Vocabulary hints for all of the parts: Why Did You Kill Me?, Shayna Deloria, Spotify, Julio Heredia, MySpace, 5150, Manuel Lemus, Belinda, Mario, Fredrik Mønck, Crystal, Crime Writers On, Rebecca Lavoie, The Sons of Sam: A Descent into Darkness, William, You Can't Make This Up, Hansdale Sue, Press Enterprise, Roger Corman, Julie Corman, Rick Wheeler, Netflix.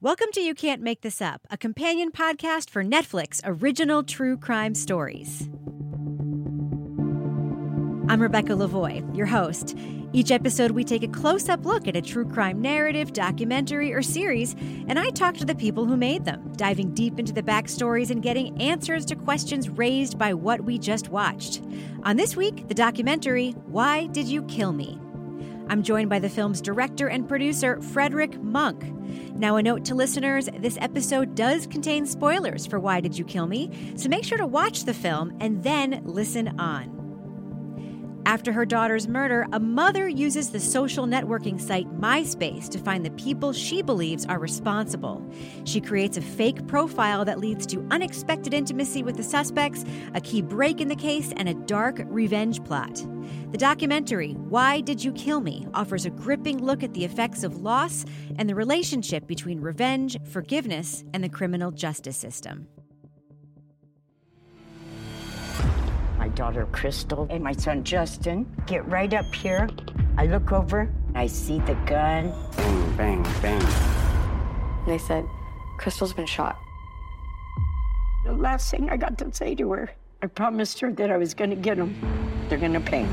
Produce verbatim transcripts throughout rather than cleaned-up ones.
Welcome to You Can't Make This Up, a companion podcast for Netflix original true crime stories. I'm Rebecca Lavoie, your host. Each episode, we take a close-up look at a true crime narrative, documentary, or series, and I talk to the people who made them, diving deep into the backstories and getting answers to questions raised by what we just watched. On this week, the documentary, Why Did You Kill Me? I'm joined by the film's director and producer, Fredrik Mønck. Now, a note to listeners, this episode does contain spoilers for Why Did You Kill Me? So make sure to watch the film and then listen on. After her daughter's murder, a mother uses the social networking site MySpace to find the people she believes are responsible. She creates a fake profile that leads to unexpected intimacy with the suspects, a key break in the case, and a dark revenge plot. The documentary, Why Did You Kill Me?, offers a gripping look at the effects of loss and the relationship between revenge, forgiveness, and the criminal justice system. My daughter Crystal and my son Justin get right up here. I look over, I see the gun. Bang, bang, bang. They said, Crystal's been shot. The last thing I got to say to her, I promised her that I was gonna get them. They're gonna pay.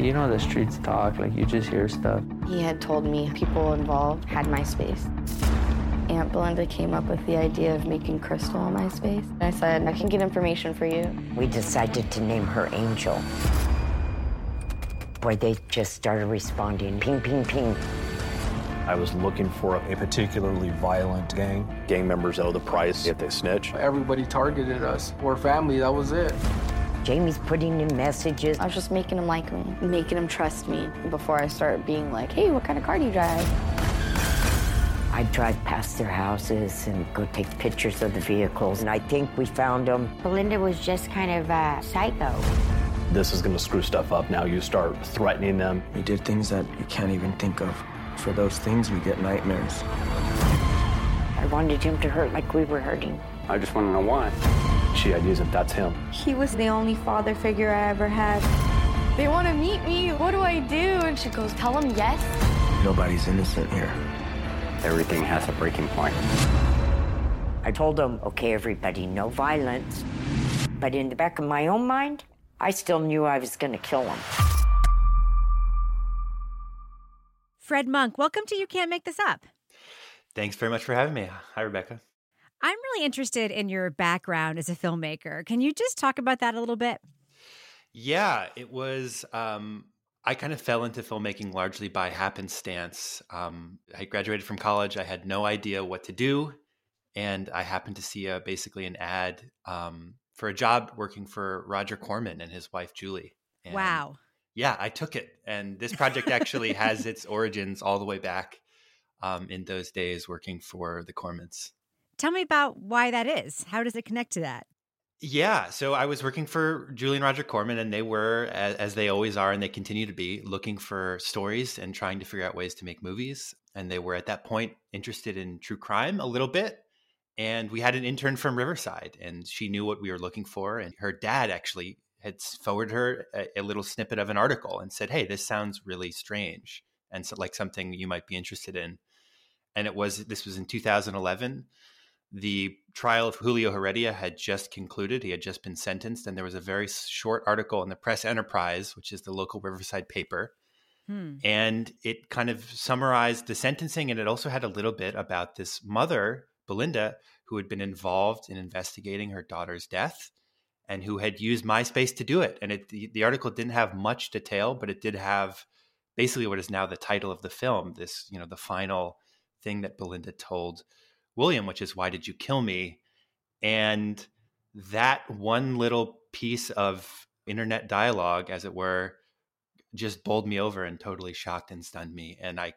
You know, the streets talk, like you just hear stuff. He had told me people involved had MySpace. Aunt Belinda came up with the idea of making Crystal on MySpace. I said, I can get information for you. We decided to name her Angel. Boy, they just started responding. Ping, ping, ping. I was looking for a particularly violent gang. Gang members owe the price if they snitch. Everybody targeted us. We're family, that was it. Jamie's putting in messages. I was just making him like me, making him trust me before I started being like, hey, what kind of car do you drive? I'd drive past their houses and go take pictures of the vehicles, and I think we found them. Belinda was just kind of a psycho. This is gonna screw stuff up now. You start threatening them. We did things that you can't even think of. For those things, we get nightmares. I wanted him to hurt like we were hurting. I just wanna know why. She ideas if that's him. He was the only father figure I ever had. They wanna meet me, what do I do? And she goes, tell him yes. Nobody's innocent here. Everything has a breaking point. I told them, okay, everybody, no violence. But in the back of my own mind, I still knew I was going to kill him. Fred Mønck, welcome to You Can't Make This Up. Thanks very much for having me. Hi, Rebecca. I'm really interested in your background as a filmmaker. Can you just talk about that a little bit? Yeah, it was... Um... I kind of fell into filmmaking largely by happenstance. Um, I graduated from college. I had no idea what to do. And I happened to see a, basically an ad um, for a job working for Roger Corman and his wife, Julie. And wow. Yeah, I took it. And this project actually has its origins all the way back um, in those days working for the Cormans. Tell me about why that is. How does it connect to that? Yeah. So I was working for Julie and Roger Corman, and they were, as, as they always are, and they continue to be, looking for stories and trying to figure out ways to make movies. And they were at that point interested in true crime a little bit. And we had an intern from Riverside, and she knew what we were looking for. And her dad actually had forwarded her a, a little snippet of an article and said, hey, this sounds really strange. And so like something you might be interested in. And it was, this was in two thousand eleven. The trial of Julio Heredia had just concluded. He had just been sentenced. And there was a very short article in the Press Enterprise, which is the local Riverside paper. Hmm. And it kind of summarized the sentencing. And it also had a little bit about this mother, Belinda, who had been involved in investigating her daughter's death and who had used MySpace to do it. And it, the, the article didn't have much detail, but it did have basically what is now the title of the film, this, you know, the final thing that Belinda told William, which is, why did you kill me? And that one little piece of internet dialogue, as it were, just bowled me over and totally shocked and stunned me. And I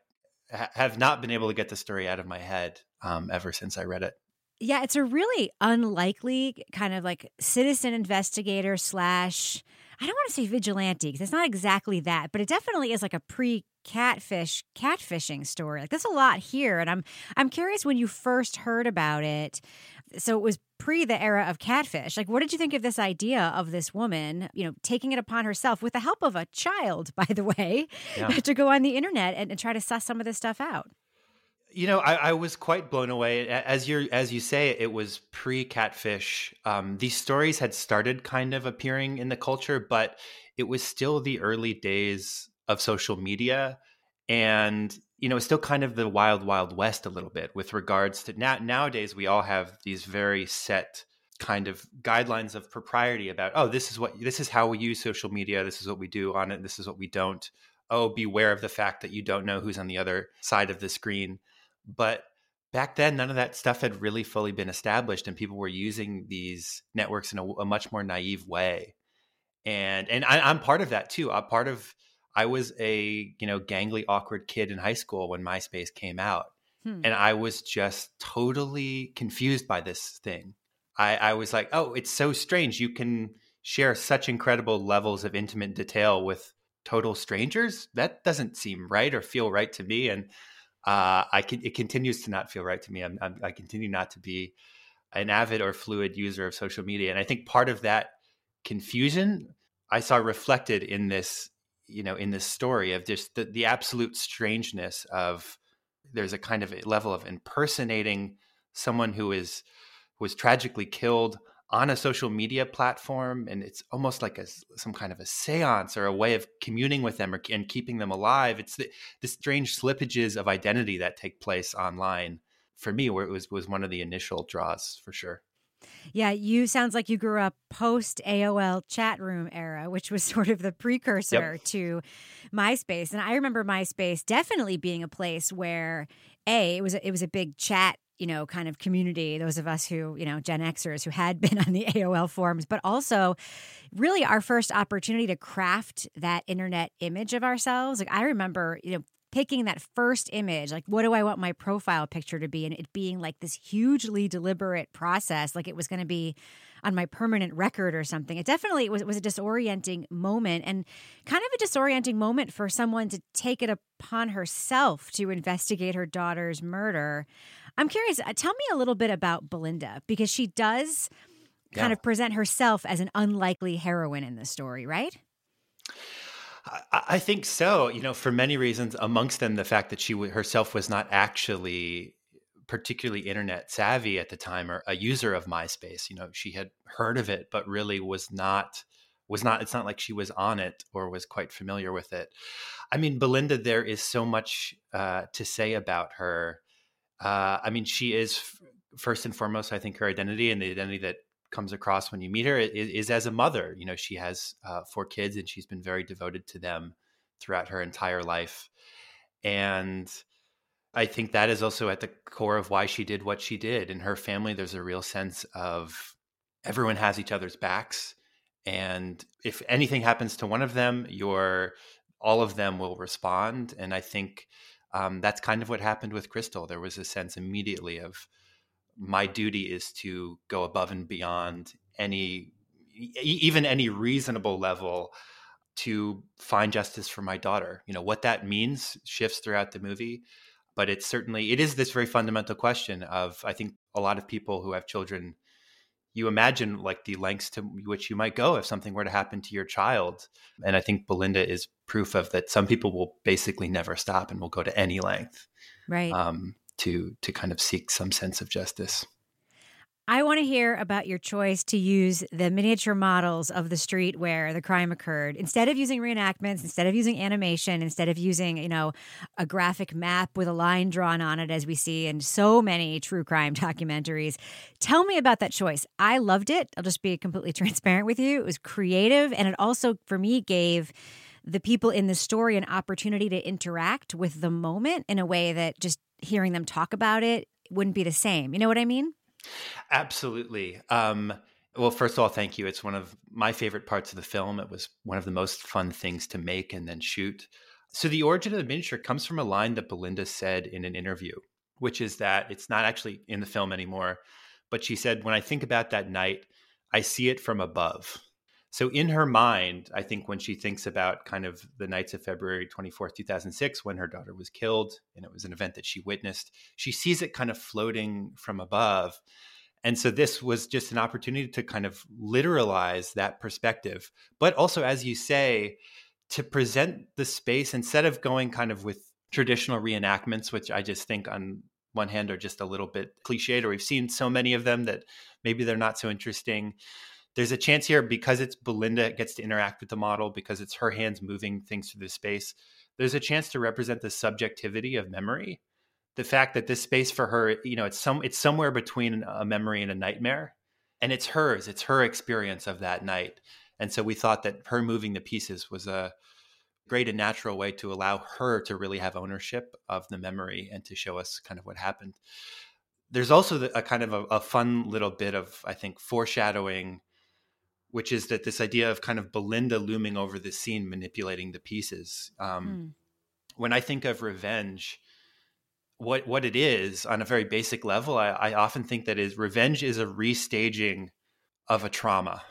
ha- have not been able to get the story out of my head um, ever since I read it. Yeah, it's a really unlikely kind of like citizen investigator slash I don't want to say vigilante because it's not exactly that, but it definitely is like a pre catfish catfishing story. Like there's a lot here, and I'm I'm curious when you first heard about it. So it was pre the era of catfish. Like, what did you think of this idea of this woman, you know, taking it upon herself with the help of a child, by the way, yeah. to go on the internet and, and try to suss some of this stuff out? You know, I, I was quite blown away. As you as you say, it was pre-catfish. Um, these stories had started kind of appearing in the culture, but it was still the early days of social media. And, you know, it's still kind of the wild, wild west a little bit with regards to now. Nowadays, we all have these very set kind of guidelines of propriety about, oh, this is what this is how we use social media. This is what we do on it. This is what we don't. Oh, beware of the fact that you don't know who's on the other side of the screen. But back then, none of that stuff had really fully been established, and people were using these networks in a, a much more naive way. And and I, I'm part of that too. I'm part of I was a you know gangly, awkward kid in high school when MySpace came out, hmm. and I was just totally confused by this thing. I, I was like, oh, it's so strange. You can share such incredible levels of intimate detail with total strangers. That doesn't seem right or feel right to me. And Uh, I can, it continues to not feel right to me. I'm, I'm, I continue not to be an avid or fluid user of social media. And I think part of that confusion I saw reflected in this, you know, in this story of just the, the absolute strangeness of there's a kind of level of impersonating someone who is was tragically killed on a social media platform. And it's almost like a, some kind of a seance or a way of communing with them or, and keeping them alive. It's the, the strange slippages of identity that take place online for me, where it was, was one of the initial draws for sure. Yeah, you sounds like you grew up post A O L chat room era, which was sort of the precursor yep. to MySpace. And I remember MySpace definitely being a place where A, it was a, it was a big chat you know, kind of community, those of us who, you know, Gen Xers who had been on the A O L forums, but also really our first opportunity to craft that internet image of ourselves. Like I remember, you know, picking that first image, like what do I want my profile picture to be? And it being like this hugely deliberate process, like it was going to be on my permanent record or something. It definitely was, was a disorienting moment, and kind of a disorienting moment for someone to take it upon herself to investigate her daughter's murder. I'm curious, tell me a little bit about Belinda, because she does kind yeah. of present herself as an unlikely heroine in this story, right? I think so, you know, for many reasons, amongst them, the fact that she herself was not actually particularly internet savvy at the time or a user of MySpace. You know, she had heard of it, but really was not, was not, it's not like she was on it or was quite familiar with it. I mean, Belinda, there is so much uh, to say about her. Uh, I mean, she is f- first and foremost, I think her identity and the identity that comes across when you meet her is, is as a mother. You know, she has uh, four kids, and she's been very devoted to them throughout her entire life. And I think that is also at the core of why she did what she did. In her family, there's a real sense of everyone has each other's backs. And if anything happens to one of them, your all of them will respond. And I think um, that's kind of what happened with Crystal. There was a sense immediately of, my duty is to go above and beyond any, even any reasonable level to find justice for my daughter. You know, what that means shifts throughout the movie, but it's certainly, it is this very fundamental question of, I think a lot of people who have children, you imagine like the lengths to which you might go if something were to happen to your child. And I think Belinda is proof of that. Some people will basically never stop and will go to any length. Right. Um, to to kind of seek some sense of justice. I want to hear about your choice to use the miniature models of the street where the crime occurred. Instead of using reenactments, instead of using animation, instead of using, you know, a graphic map with a line drawn on it, as we see in so many true crime documentaries. Tell me about that choice. I loved it. I'll just be completely transparent with you. It was creative, and it also, for me, gave the people in the story an opportunity to interact with the moment in a way that just hearing them talk about it wouldn't be the same. You know what I mean? Absolutely. Um, well, first of all, thank you. It's one of my favorite parts of the film. It was one of the most fun things to make and then shoot. So the origin of the miniature comes from a line that Belinda said in an interview, which is that it's not actually in the film anymore, but she said, "When I think about that night, I see it from above." So in her mind, I think when she thinks about kind of the nights of February twenty-fourth, two thousand six, when her daughter was killed, and it was an event that she witnessed, she sees it kind of floating from above. And so this was just an opportunity to kind of literalize that perspective, but also, as you say, to present the space instead of going kind of with traditional reenactments, which I just think on one hand are just a little bit cliched, or we've seen so many of them that maybe they're not so interesting. There's a chance here because it's Belinda it gets to interact with the model, because it's her hands moving things through the space. There's a chance to represent the subjectivity of memory. The fact that this space for her, you know, it's some, it's somewhere between a memory and a nightmare, and it's hers, it's her experience of that night. And so we thought that her moving the pieces was a great and natural way to allow her to really have ownership of the memory and to show us kind of what happened. There's also a kind of a, a fun little bit of, I think, foreshadowing, which is that this idea of kind of Belinda looming over the scene, manipulating the pieces. Um, mm. When I think of revenge, What what it is on a very basic level, I, I often think that is revenge is a restaging of a trauma,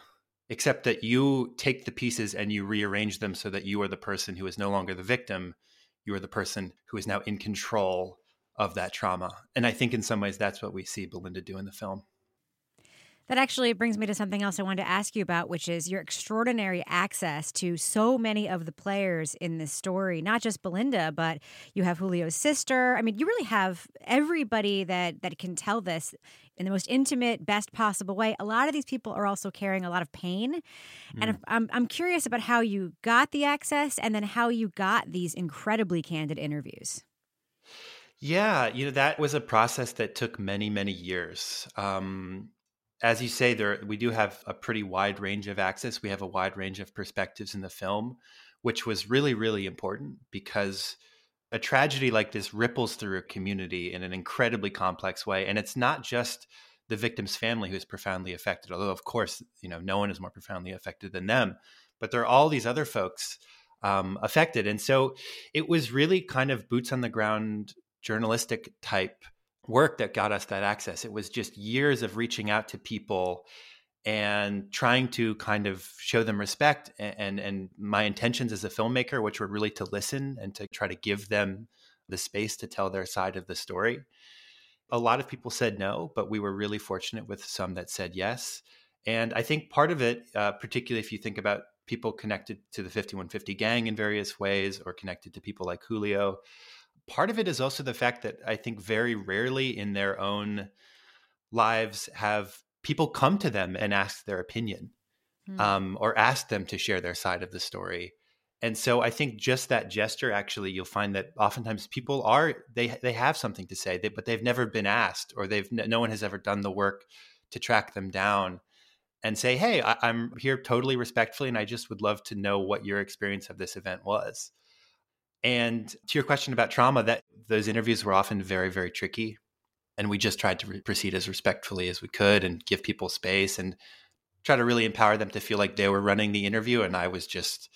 except that you take the pieces and you rearrange them so that you are the person who is no longer the victim. You are the person who is now in control of that trauma. And I think in some ways that's what we see Belinda do in the film. That actually brings me to something else I wanted to ask you about, which is your extraordinary access to so many of the players in this story, not just Belinda, but you have Julio's sister. I mean, you really have everybody that, that can tell this in the most intimate, best possible way. A lot of these people are also carrying a lot of pain. Mm. And if, I'm, I'm curious about how you got the access and then how you got these incredibly candid interviews. Yeah, you know, that was a process that took many, many years. Um As you say, there we do have a pretty wide range of access. We have a wide range of perspectives in the film, which was really, really important because a tragedy like this ripples through a community in an incredibly complex way. And it's not just the victim's family who is profoundly affected, although, of course, you know, no one is more profoundly affected than them. But there are all these other folks um, affected. And so it was really kind of boots on the ground, journalistic type work that got us that access. It was just years of reaching out to people and trying to kind of show them respect and, and and my intentions as a filmmaker, which were really to listen and to try to give them the space to tell their side of the story. A lot of people said no, but we were really fortunate with some that said yes. And I think part of it, uh, particularly if you think about people connected to the fifty-one fifty gang in various ways or connected to people like Julio, part of it is also the fact that I think very rarely in their own lives have people come to them and ask their opinion, mm. um, or ask them to share their side of the story. And so I think just that gesture, actually, you'll find that oftentimes people are, they they have something to say, but they've never been asked, or they've no one has ever done the work to track them down and say, hey, I, I'm here totally respectfully, and I just would love to know what your experience of this event was. And to your question about trauma, that those interviews were often very, very tricky. And we just tried to re- proceed as respectfully as we could and give people space and try to really empower them to feel like they were running the interview. And I was just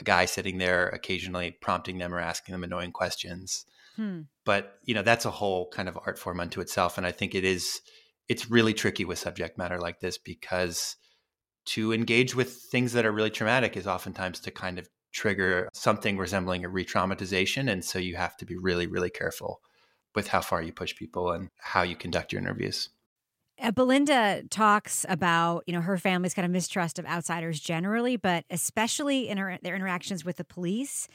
a guy sitting there occasionally prompting them or asking them annoying questions. Hmm. But, you know, that's a whole kind of art form unto itself. And I think it is, it's really tricky with subject matter like this, because to engage with things that are really traumatic is oftentimes to kind of trigger something resembling a re-traumatization. And so you have to be really, really careful with how far you push people and how you conduct your interviews. Uh, Belinda talks about, you know, her family's kind of mistrust of outsiders generally, but especially in her, their interactions with the police.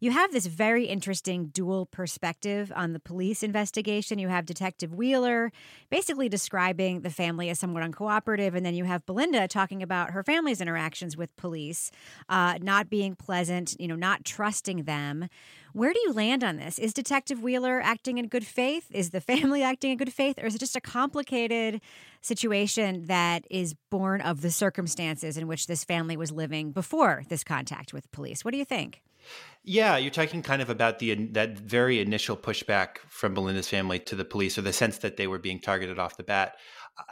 You have this very interesting dual perspective on the police investigation. You have Detective Wheeler basically describing the family as somewhat uncooperative, and then you have Belinda talking about her family's interactions with police, uh, not being pleasant, you know, not trusting them. Where do you land on this? Is Detective Wheeler acting in good faith? Is the family acting in good faith? Or is it just a complicated situation that is born of the circumstances in which this family was living before this contact with police? What do you think? Yeah, you're talking kind of about the that very initial pushback from Belinda's family to the police, or the sense that they were being targeted off the bat.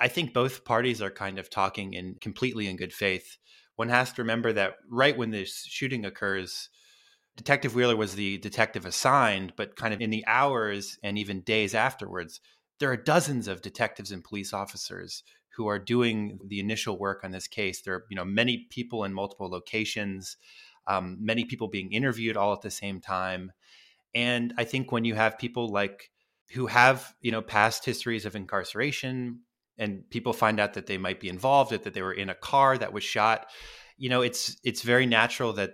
I think both parties are kind of talking in completely in good faith. One has to remember that right when this shooting occurs, Detective Wheeler was the detective assigned, but kind of in the hours and even days afterwards, there are dozens of detectives and police officers who are doing the initial work on this case. There are, you know, many people in multiple locations, um, many people being interviewed all at the same time. And I think when you have people like who have, you know, past histories of incarceration, and people find out that they might be involved, that, that they were in a car that was shot, you know, it's it's very natural that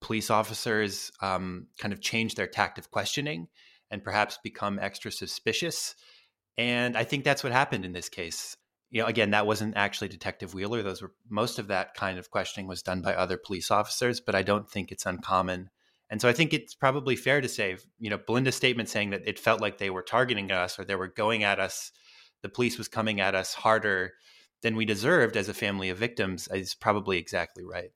police officers um, kind of change their tact of questioning and perhaps become extra suspicious. And I think that's what happened in this case. You know, again, that wasn't actually Detective Wheeler. Those were most of that kind of questioning was done by other police officers, but I don't think it's uncommon. And so I think it's probably fair to say, you know, Belinda's statement saying that it felt like they were targeting us or they were going at us, the police was coming at us harder than we deserved as a family of victims is probably exactly right.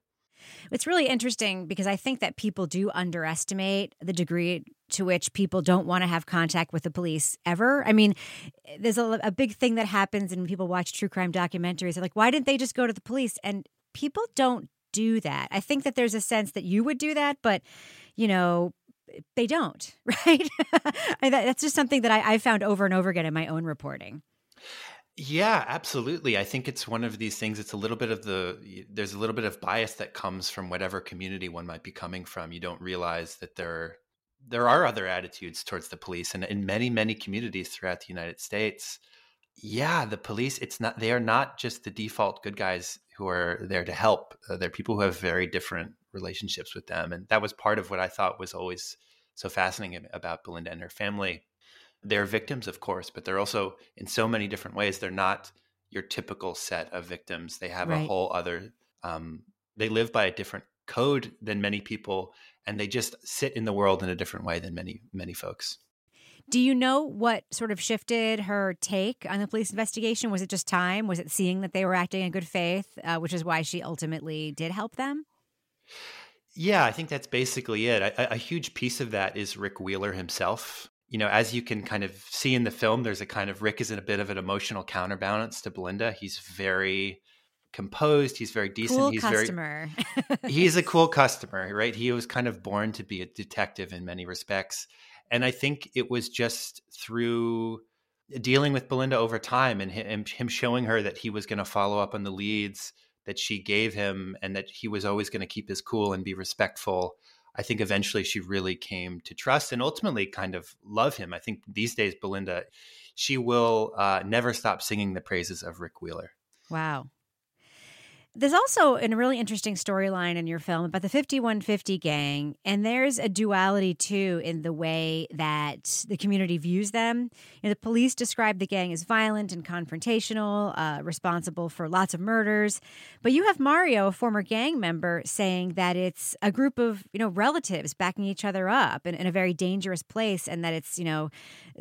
It's really interesting because I think that people do underestimate the degree to which people don't want to have contact with the police ever. I mean, there's a, a big thing that happens and people watch true crime documentaries. They're like, why didn't they just go to the police? And people don't do that. I think that there's a sense that you would do that, but, you know, they don't, right? That's just something that I, I found over and over again in my own reporting. Yeah, absolutely. I think it's one of these things. It's a little bit of the, there's a little bit of bias that comes from whatever community one might be coming from. You don't realize that there, there are other attitudes towards the police. And in many, many communities throughout the United States, yeah, the police, it's not, they are not just the default good guys who are there to help. Uh, they're people who have very different relationships with them. And that was part of what I thought was always so fascinating about Belinda and her family. They're victims, of course, but they're also in so many different ways. They're not your typical set of victims. They have right. a whole other, um, they live by a different code than many people, and they just sit in the world in a different way than many, many folks. Do you know what sort of shifted her take on the police investigation? Was it just time? Was it seeing that they were acting in good faith, uh, which is why she ultimately did help them? Yeah, I think that's basically it. A, a huge piece of that is Rick Wheeler himself. You know, as you can kind of see in the film, there's a kind of Rick is in a bit of an emotional counterbalance to Belinda. He's very composed. He's very decent. Cool he's customer. very He's a cool customer, right? He was kind of born to be a detective in many respects. And I think it was just through dealing with Belinda over time and him, him showing her that he was going to follow up on the leads that she gave him and that he was always going to keep his cool and be respectful. I think eventually she really came to trust and ultimately kind of love him. I think these days, Belinda, she will uh, never stop singing the praises of Rick Wheeler. Wow. There's also a really interesting storyline in your film about the fifty-one fifty gang, and there's a duality, too, in the way that the community views them. You know, the police describe the gang as violent and confrontational, uh, responsible for lots of murders. But you have Mario, a former gang member, saying that it's a group of, you know, relatives backing each other up in, in a very dangerous place, and that it's, you know,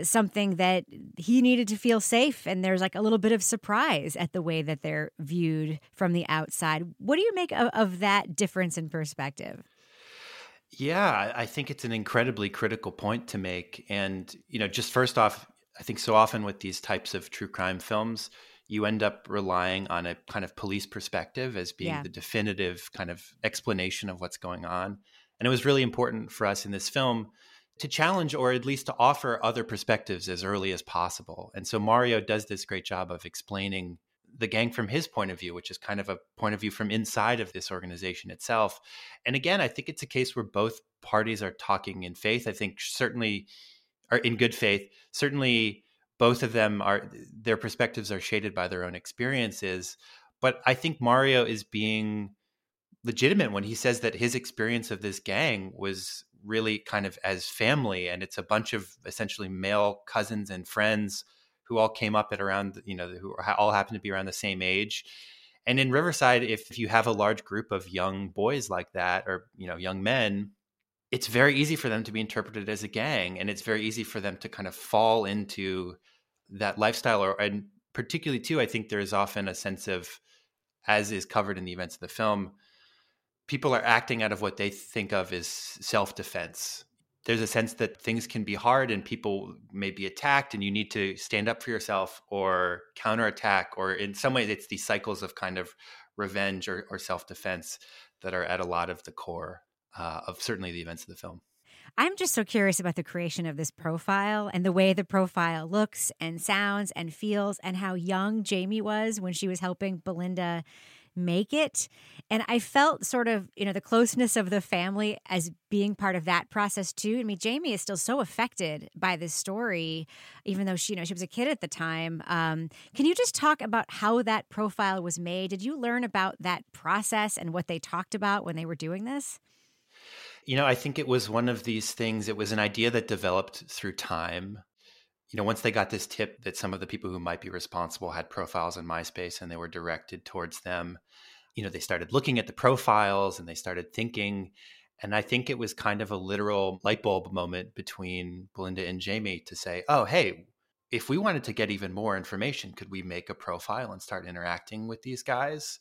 something that he needed to feel safe. And there's like a little bit of surprise at the way that they're viewed from the outside. outside. What do you make of, of that difference in perspective? Yeah, I think it's an incredibly critical point to make. And, you know, just first off, I think so often with these types of true crime films, you end up relying on a kind of police perspective as being yeah. the definitive kind of explanation of what's going on. And it was really important for us in this film to challenge or at least to offer other perspectives as early as possible. And so Mario does this great job of explaining the gang from his point of view, which is kind of a point of view from inside of this organization itself. And again, I think it's a case where both parties are talking in faith. I think certainly are in good faith. Certainly both of them are, their perspectives are shaded by their own experiences. But I think Mario is being legitimate when he says that his experience of this gang was really kind of as family. And it's a bunch of essentially male cousins and friends who all came up at around, you know, who all happened to be around the same age. And in Riverside, if you have a large group of young boys like that, or, you know, young men, it's very easy for them to be interpreted as a gang. And it's very easy for them to kind of fall into that lifestyle. Or, and particularly too, I think there is often a sense of, as is covered in the events of the film, people are acting out of what they think of as self-defense. There's a sense that things can be hard and people may be attacked and you need to stand up for yourself or counterattack, or in some ways it's these cycles of kind of revenge or, or self-defense that are at a lot of the core uh, of certainly the events of the film. I'm just so curious about the creation of this profile and the way the profile looks and sounds and feels and how young Jamie was when she was helping Belinda make it. And I felt sort of, you know, the closeness of the family as being part of that process too. I mean, Jamie is still so affected by this story, even though she, you know, she was a kid at the time. Um, can you just talk about how that profile was made? Did you learn about that process and what they talked about when they were doing this? You know, I think it was one of these things. It was an idea that developed through time. You know, once they got this tip that some of the people who might be responsible had profiles in MySpace and they were directed towards them, you know, they started looking at the profiles and they started thinking. And I think it was kind of a literal light bulb moment between Belinda and Jamie to say, oh, hey, if we wanted to get even more information, could we make a profile and start interacting with these guys?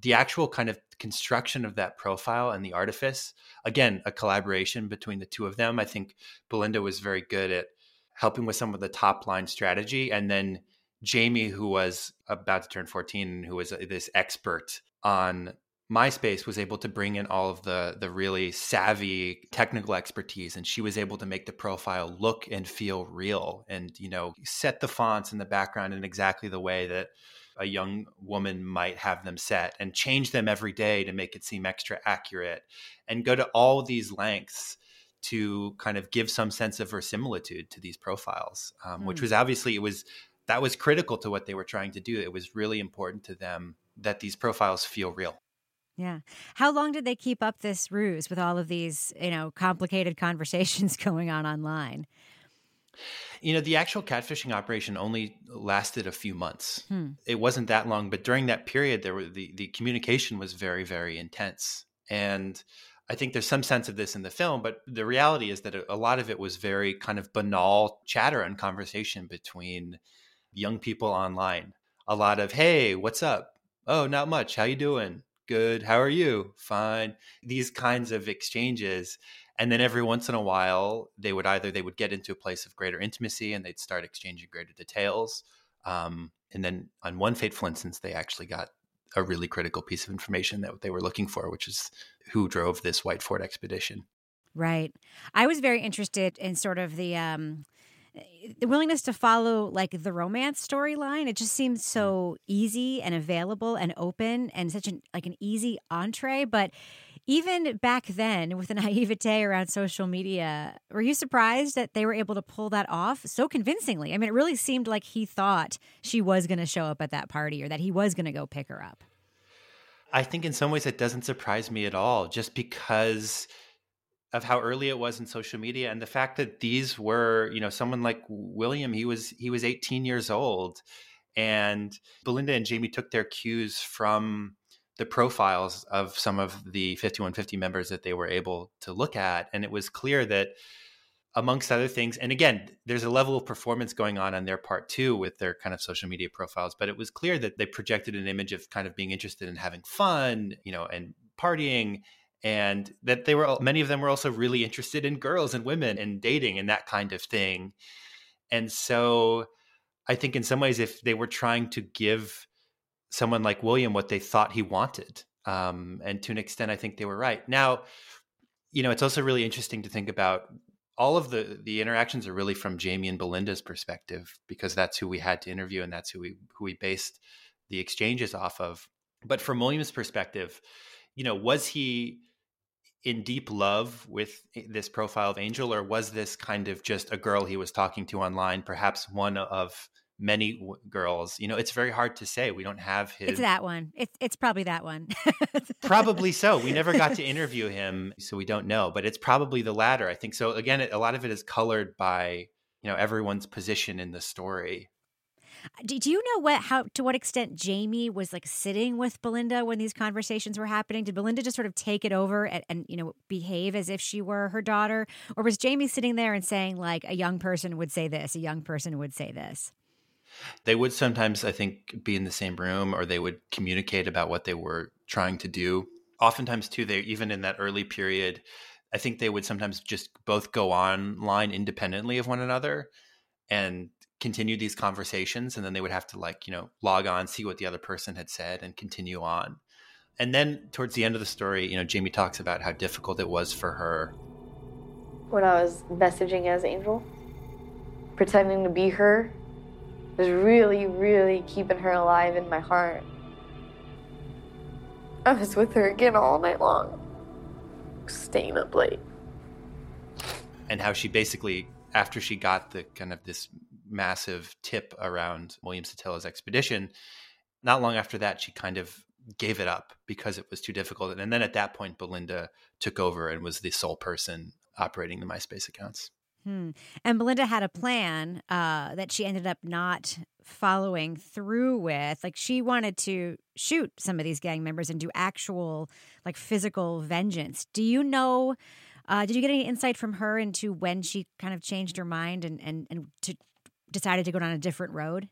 The actual kind of construction of that profile and the artifice, again, a collaboration between the two of them. I think Belinda was very good at helping with some of the top line strategy. And then Jamie, who was about to turn fourteen, who was this expert on MySpace, was able to bring in all of the, the really savvy technical expertise. And she was able to make the profile look and feel real and, you know, set the fonts and the background in exactly the way that a young woman might have them set, and change them every day to make it seem extra accurate, and go to all these lengths to kind of give some sense of verisimilitude to these profiles, um, mm. which was obviously, it was, that was critical to what they were trying to do. It was really important to them that these profiles feel real. Yeah. How long did they keep up this ruse with all of these, you know, complicated conversations going on online? You know, the actual catfishing operation only lasted a few months. Hmm. It wasn't that long, but during that period, there were the, the communication was very, very intense. And I think there's some sense of this in the film, but the reality is that a lot of it was very kind of banal chatter and conversation between young people online. A lot of, hey, what's up? Oh, not much. How you doing? Good. How are you? Fine. These kinds of exchanges. And then every once in a while, they would either they would get into a place of greater intimacy and they'd start exchanging greater details. Um, and then on one fateful instance, they actually got a really critical piece of information that they were looking for, which is who drove this White Ford expedition. Right. I was very interested in sort of the um, the willingness to follow like the romance storyline. It just seemed so easy and available and open and such an like an easy entree. But even back then, with the naivete around social media, were you surprised that they were able to pull that off so convincingly? I mean, it really seemed like he thought she was going to show up at that party or that he was going to go pick her up. I think in some ways it doesn't surprise me at all, just because of how early it was in social media and the fact that these were, you know, someone like William, he was he was eighteen years old, and Belinda and Jamie took their cues from the profiles of some of the fifty-one fifty members that they were able to look at. And it was clear that amongst other things, and again, there's a level of performance going on on their part too with their kind of social media profiles, but it was clear that they projected an image of kind of being interested in having fun, you know, and partying, and that they were, many of them were also really interested in girls and women and dating and that kind of thing. And so I think in some ways, if they were trying to give someone like William what they thought he wanted. Um, and to an extent, I think they were right. Now, you know, it's also really interesting to think about all of the, the interactions are really from Jamie and Belinda's perspective, because that's who we had to interview and that's who we, who we based the exchanges off of. But from William's perspective, you know, was he in deep love with this profile of Angel, or was this kind of just a girl he was talking to online, perhaps one of many w- girls, you know, it's very hard to say. We don't have his... It's that one. It's it's probably that one. Probably so. We never got to interview him, so we don't know, but it's probably the latter, I think. So again, it, a lot of it is colored by, you know, everyone's position in the story. Do, do you know what, how, to what extent Jamie was like sitting with Belinda when these conversations were happening? Did Belinda just sort of take it over and, and, you know, behave as if she were her daughter? Or was Jamie sitting there and saying like, a young person would say this, a young person would say this? They would sometimes, I think, be in the same room, or they would communicate about what they were trying to do. Oftentimes, too, they even in that early period, I think they would sometimes just both go online independently of one another and continue these conversations. And then they would have to, like, you know, log on, see what the other person had said, and continue on. And then towards the end of the story, you know, Jamie talks about how difficult it was for her when I was messaging as Angel. Pretending to be her was really, really keeping her alive in my heart. I was with her again all night long, staying up late. And how she basically, after she got the kind of this massive tip around William Satilla's expedition, not long after that, she kind of gave it up because it was too difficult. And then at that point, Belinda took over and was the sole person operating the MySpace accounts. Hmm. And Belinda had a plan uh, that she ended up not following through with. Like, she wanted to shoot some of these gang members and do actual, like, physical vengeance. Do you know, uh, did you get any insight from her into when she kind of changed her mind and, and, and to, decided to go down a different road?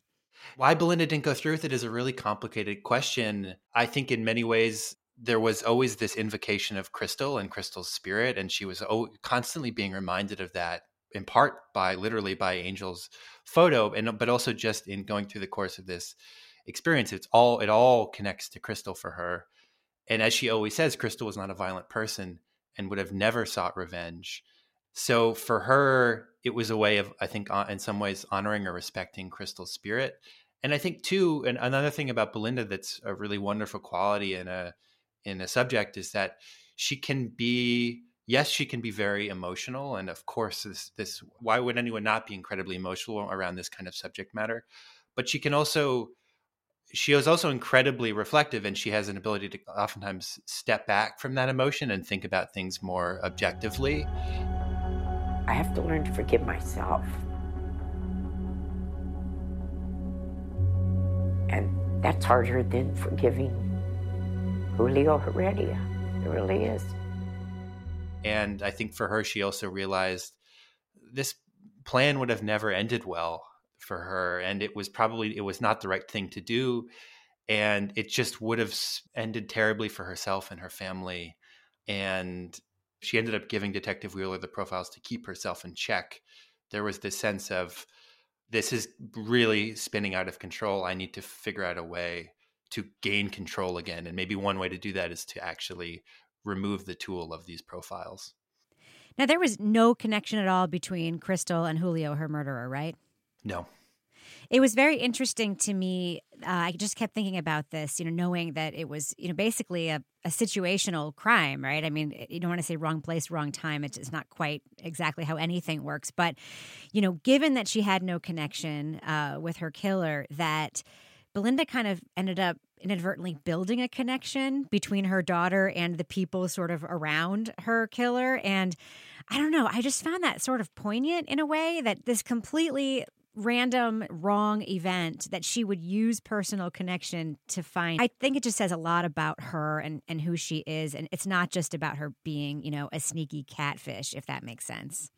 Why Belinda didn't go through with it is a really complicated question. I think in many ways, there was always this invocation of Crystal and Crystal's spirit, and she was constantly being reminded of that, in part by literally by Angel's photo, and but also just in going through the course of this experience. It's all it all connects to Crystal for her. And as she always says, Crystal was not a violent person and would have never sought revenge. So for her, it was a way of, I think, in some ways honoring or respecting Crystal's spirit. And I think too, and another thing about Belinda that's a really wonderful quality in a in a subject is that she can be, yes, she can be very emotional. And of course, this, this why would anyone not be incredibly emotional around this kind of subject matter? But she can also, she is also incredibly reflective, and she has an ability to oftentimes step back from that emotion and think about things more objectively. I have to learn to forgive myself. And that's harder than forgiving Julio Heredia. It really is. And I think for her, she also realized this plan would have never ended well for her. And it was probably, it was not the right thing to do. And it just would have ended terribly for herself and her family. And she ended up giving Detective Wheeler the profiles to keep herself in check. There was this sense of, this is really spinning out of control. I need to figure out a way to gain control again. And maybe one way to do that is to actually remove the tool of these profiles. Now, there was no connection at all between Crystal and Julio, her murderer, right? No. It was very interesting to me. Uh, I just kept thinking about this, you know, knowing that it was, you know, basically a, a situational crime, right? I mean, you don't want to say wrong place, wrong time. It's, it's not quite exactly how anything works. But, you know, given that she had no connection uh, with her killer, that Belinda kind of ended up inadvertently building a connection between her daughter and the people sort of around her killer. And I don't know, I just found that sort of poignant in a way, that this completely random wrong event that she would use personal connection to find. I think it just says a lot about her and, and who she is. And it's not just about her being, you know, a sneaky catfish, if that makes sense.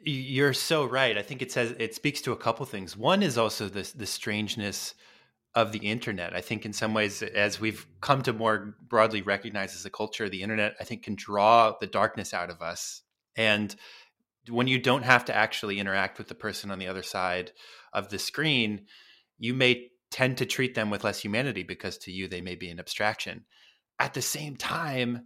You're so right. I think it says, it speaks to a couple things. One is also this, the strangeness of the internet. I think in some ways, as we've come to more broadly recognize as a culture, the internet, I think, can draw the darkness out of us. And when you don't have to actually interact with the person on the other side of the screen, you may tend to treat them with less humanity because to you, they may be an abstraction. At the same time,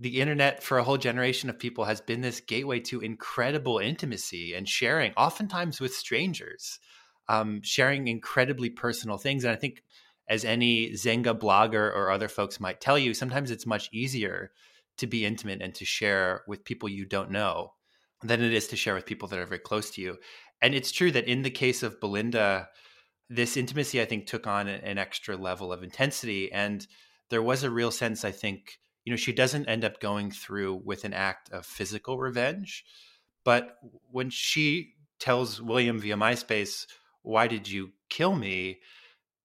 the internet for a whole generation of people has been this gateway to incredible intimacy and sharing, oftentimes with strangers, um, sharing incredibly personal things. And I think as any Zenga blogger or other folks might tell you, sometimes it's much easier to be intimate and to share with people you don't know than it is to share with people that are very close to you. And it's true that in the case of Belinda, this intimacy, I think, took on an extra level of intensity. And there was a real sense, I think, you know, she doesn't end up going through with an act of physical revenge. But when she tells William via MySpace, "Why did you kill me?"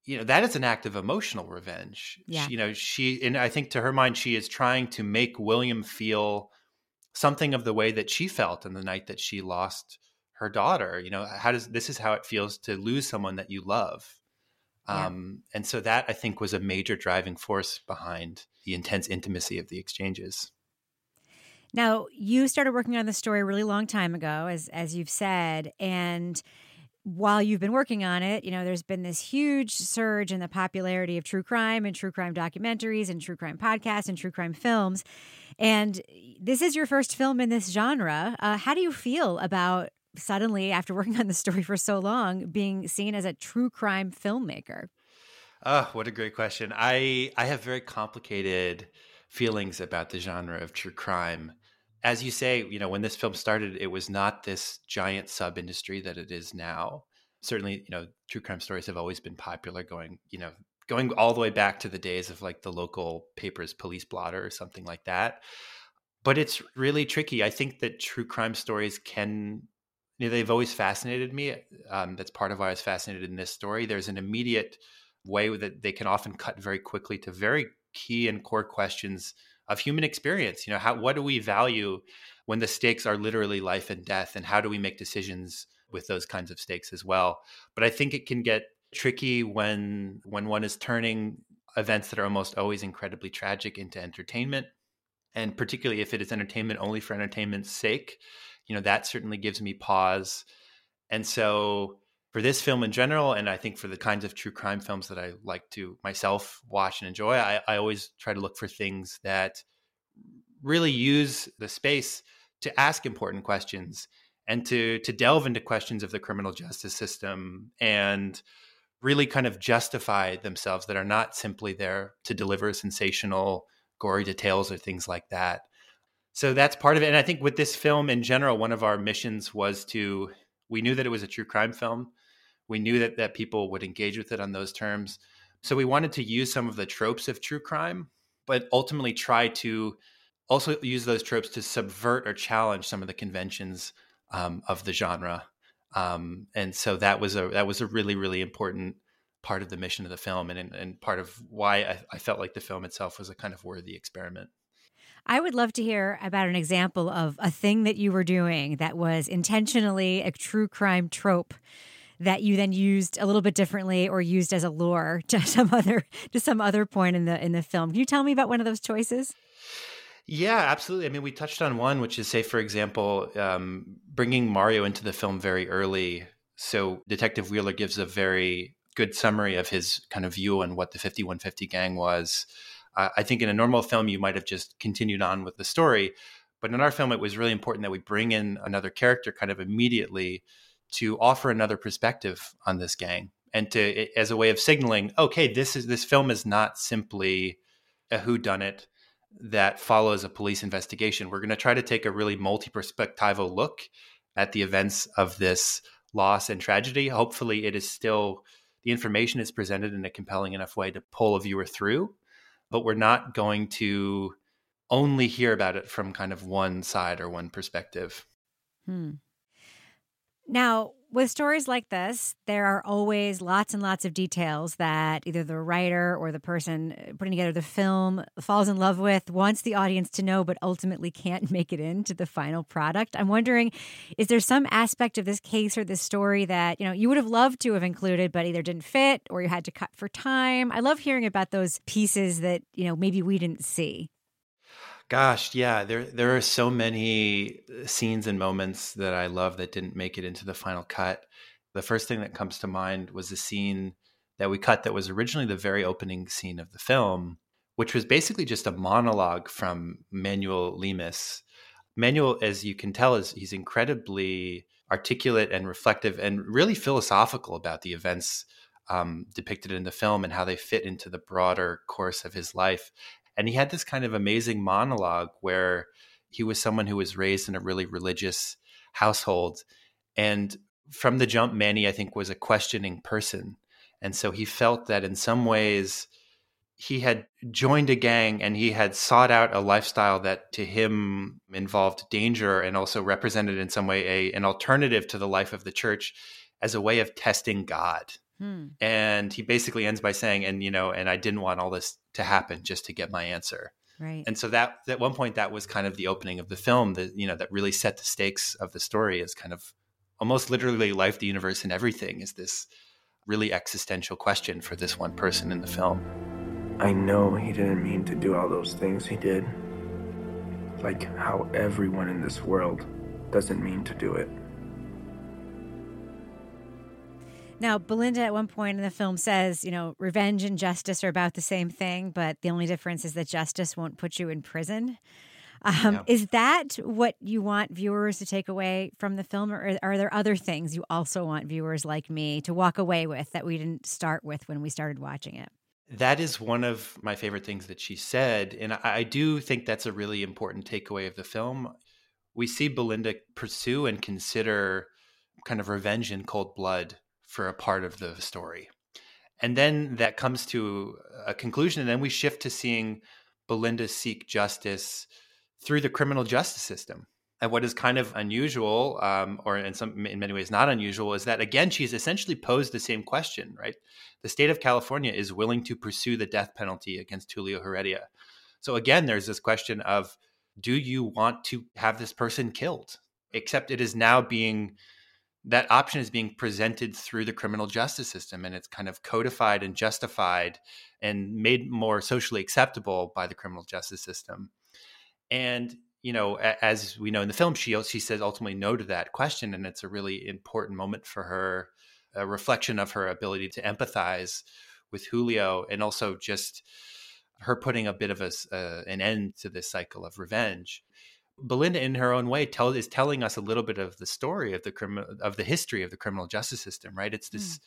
You know, that is an act of emotional revenge. Yeah. She, you know, she, and I think to her mind, she is trying to make William feel something of the way that she felt on the night that she lost her daughter. You know, how does this is how it feels to lose someone that you love. Yeah. Um, and so that, I think, was a major driving force behind the intense intimacy of the exchanges. Now, you started working on the story a really long time ago, as as you've said, and while you've been working on it, you know, there's been this huge surge in the popularity of true crime and true crime documentaries and true crime podcasts and true crime films. And this is your first film in this genre. Uh, how do you feel about suddenly, after working on the story for so long, being seen as a true crime filmmaker? Oh, what a great question. I, I have very complicated feelings about the genre of true crime. As you say, you know, when this film started, it was not this giant sub-industry that it is now. Certainly, you know, true crime stories have always been popular going, you know, going all the way back to the days of like the local paper's police blotter or something like that. But it's really tricky. I think that true crime stories can, you know, they've always fascinated me. Um, that's part of why I was fascinated in this story. There's an immediate way that they can often cut very quickly to very key and core questions of human experience. You know, how, what do we value when the stakes are literally life and death? And how do we make decisions with those kinds of stakes as well? But I think it can get tricky when, when one is turning events that are almost always incredibly tragic into entertainment. And particularly if it is entertainment only for entertainment's sake, you know, that certainly gives me pause. And so for this film in general, and I think for the kinds of true crime films that I like to myself watch and enjoy, I, I always try to look for things that really use the space to ask important questions and to to delve into questions of the criminal justice system and really kind of justify themselves, that are not simply there to deliver sensational, gory details or things like that. So that's part of it. And I think with this film in general, one of our missions was to, we knew that it was a true crime film. We knew that, that people would engage with it on those terms. So we wanted to use some of the tropes of true crime, but ultimately try to also use those tropes to subvert or challenge some of the conventions um, of the genre. Um, and so that was a that was a really, really important part of the mission of the film, and, and part of why I, I felt like the film itself was a kind of worthy experiment. I would love to hear about an example of a thing that you were doing that was intentionally a true crime trope that you then used a little bit differently or used as a lure to some other to some other point in the in the film. Can you tell me about one of those choices? Yeah, absolutely. I mean, we touched on one, which is, say, for example, um, bringing Mario into the film very early. So Detective Wheeler gives a very good summary of his kind of view on what the fifty-one fifty gang was. I think in a normal film, you might have just continued on with the story. But in our film, it was really important that we bring in another character kind of immediately to offer another perspective on this gang, and to, as a way of signaling, okay, this is this film is not simply a whodunit that follows a police investigation. We're going to try to take a really multi-perspectival look at the events of this loss and tragedy. Hopefully, it is still, the information is presented in a compelling enough way to pull a viewer through, but we're not going to only hear about it from kind of one side or one perspective. Hmm. Now, with stories like this, there are always lots and lots of details that either the writer or the person putting together the film falls in love with, wants the audience to know, but ultimately can't make it into the final product. I'm wondering, is there some aspect of this case or this story that, you know, you would have loved to have included, but either didn't fit or you had to cut for time? I love hearing about those pieces that, you know, maybe we didn't see. Gosh, yeah, there there are so many scenes and moments that I love that didn't make it into the final cut. The first thing that comes to mind was a scene that we cut that was originally the very opening scene of the film, which was basically just a monologue from Manuel Lemus. Manuel, as you can tell, is he's incredibly articulate and reflective and really philosophical about the events um, depicted in the film and how they fit into the broader course of his life. And he had this kind of amazing monologue where he was someone who was raised in a really religious household. And from the jump, Manny, I think, was a questioning person. And so he felt that in some ways he had joined a gang and he had sought out a lifestyle that to him involved danger and also represented in some way a, an alternative to the life of the church as a way of testing God. Hmm. And he basically ends by saying, and, you know, and I didn't want all this to happen just to get my answer. Right. And so that, at one point, that was kind of the opening of the film that, you know, that really set the stakes of the story as kind of almost literally life, the universe, and everything is this really existential question for this one person in the film. I know he didn't mean to do all those things he did. Like how everyone in this world doesn't mean to do it. Now, Belinda at one point in the film says, you know, revenge and justice are about the same thing, but the only difference is that justice won't put you in prison. Um, yeah. Is that what you want viewers to take away from the film, or are there other things you also want viewers like me to walk away with that we didn't start with when we started watching it? That is one of my favorite things that she said, and I, I do think that's a really important takeaway of the film. We see Belinda pursue and consider kind of revenge in cold blood for a part of the story. And then that comes to a conclusion, and then we shift to seeing Belinda seek justice through the criminal justice system. And what is kind of unusual, um, or in some, in many ways not unusual, is that, again, she's essentially posed the same question, right? The state of California is willing to pursue the death penalty against Julio Heredia. So again, there's this question of, do you want to have this person killed? Except it is now being, that option is being presented through the criminal justice system, and it's kind of codified and justified and made more socially acceptable by the criminal justice system. And you know, as we know in the film, she she says ultimately no to that question, and it's a really important moment for her, a reflection of her ability to empathize with Julio, and also just her putting a bit of a, uh, an end to this cycle of revenge. Belinda, in her own way, tell, is telling us a little bit of the story of the criminal, of the history of the criminal justice system, right? It's this, mm.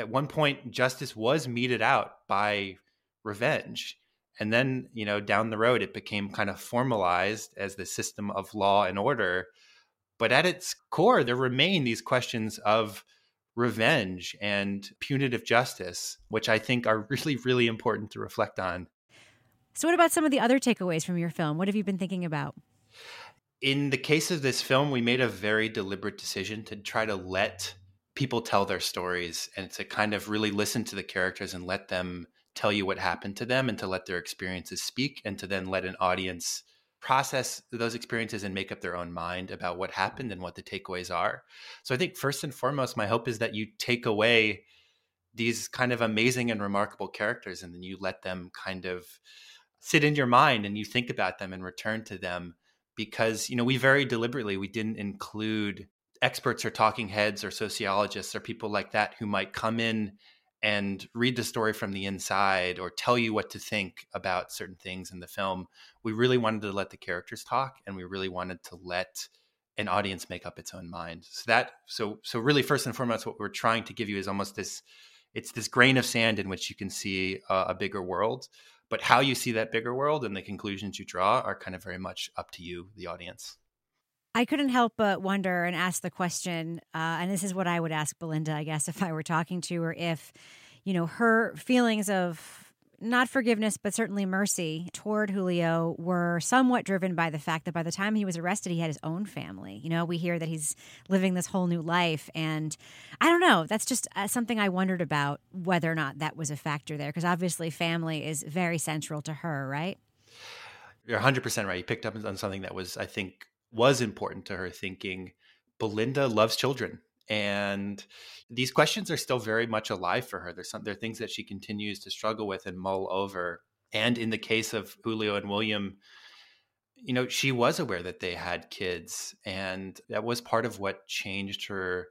at one point, justice was meted out by revenge. And then, you know, down the road, it became kind of formalized as the system of law and order. But at its core, there remain these questions of revenge and punitive justice, which I think are really, really important to reflect on. So what about some of the other takeaways from your film? What have you been thinking about? In the case of this film, we made a very deliberate decision to try to let people tell their stories and to kind of really listen to the characters and let them tell you what happened to them, and to let their experiences speak, and to then let an audience process those experiences and make up their own mind about what happened and what the takeaways are. So I think first and foremost, my hope is that you take away these kind of amazing and remarkable characters, and then you let them kind of sit in your mind and you think about them and return to them, because, you know, we very deliberately, we didn't include experts or talking heads or sociologists or people like that who might come in and read the story from the inside or tell you what to think about certain things in the film. We really wanted to let the characters talk, and we really wanted to let an audience make up its own mind. So that, so, so really first and foremost, what we're trying to give you is almost this, it's this grain of sand in which you can see a, a bigger world, but how you see that bigger world and the conclusions you draw are kind of very much up to you, the audience. I couldn't help but wonder and ask the question, uh, and this is what I would ask Belinda, I guess, if I were talking to her, if, you know, her feelings of not forgiveness, but certainly mercy toward Julio were somewhat driven by the fact that by the time he was arrested, he had his own family. You know, we hear that he's living this whole new life. And I don't know, that's just uh, something I wondered about, whether or not that was a factor there, because obviously family is very central to her, right? You're one hundred percent right. You picked up on something that was, I think, was important to her thinking. Belinda loves children, and these questions are still very much alive for her. There's some, there are things that she continues to struggle with and mull over. And in the case of Julio and William, you know, she was aware that they had kids, and that was part of what changed her.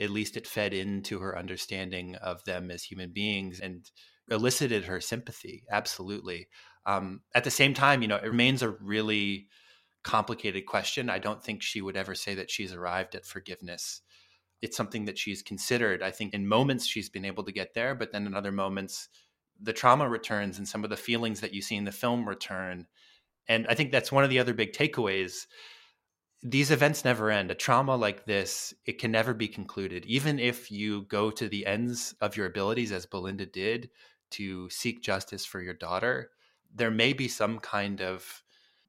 At least it fed into her understanding of them as human beings and elicited her sympathy. Absolutely. Um, at the same time, you know, it remains a really complicated question. I don't think she would ever say that she's arrived at forgiveness. It's something that she's considered. I think in moments she's been able to get there, but then in other moments, the trauma returns and some of the feelings that you see in the film return. And I think that's one of the other big takeaways. These events never end. A trauma like this, it can never be concluded. Even if you go to the ends of your abilities, as Belinda did, to seek justice for your daughter, there may be some kind of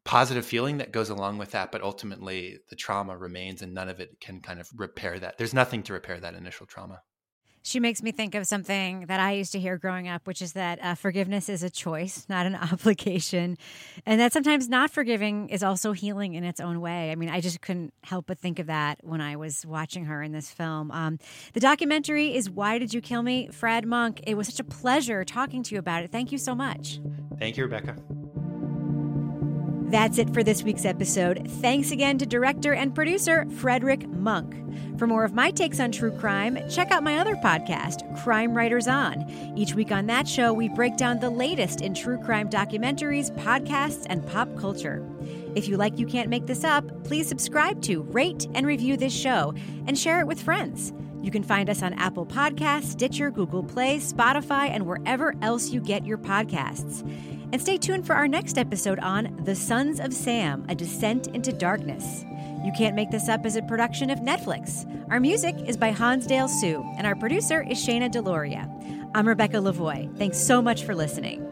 positive feeling that goes along with that, but ultimately the trauma remains and none of it can kind of repair that. There's nothing to repair that initial trauma. She makes me think of something that I used to hear growing up, which is that uh, forgiveness is a choice, not an obligation, and that sometimes not forgiving is also healing in its own way. I mean, I just couldn't help but think of that when I was watching her in this film. Um, the documentary is Why Did You Kill Me? Fred Mønck. It was such a pleasure talking to you about it. Thank you so much. Thank you, Rebecca. That's it for this week's episode. Thanks again to director and producer Fredrik Mønck. For more of my takes on true crime, check out my other podcast, Crime Writers On. Each week on that show, we break down the latest in true crime documentaries, podcasts, and pop culture. If you like You Can't Make This Up, please subscribe to, rate, and review this show, and share it with friends. You can find us on Apple Podcasts, Stitcher, Google Play, Spotify, and wherever else you get your podcasts. And stay tuned for our next episode on The Sons of Sam: A Descent into Darkness. You Can't Make This Up is a production of Netflix. Our music is by Hansdale Sue, and our producer is Shayna Deloria. I'm Rebecca Lavoie. Thanks so much for listening.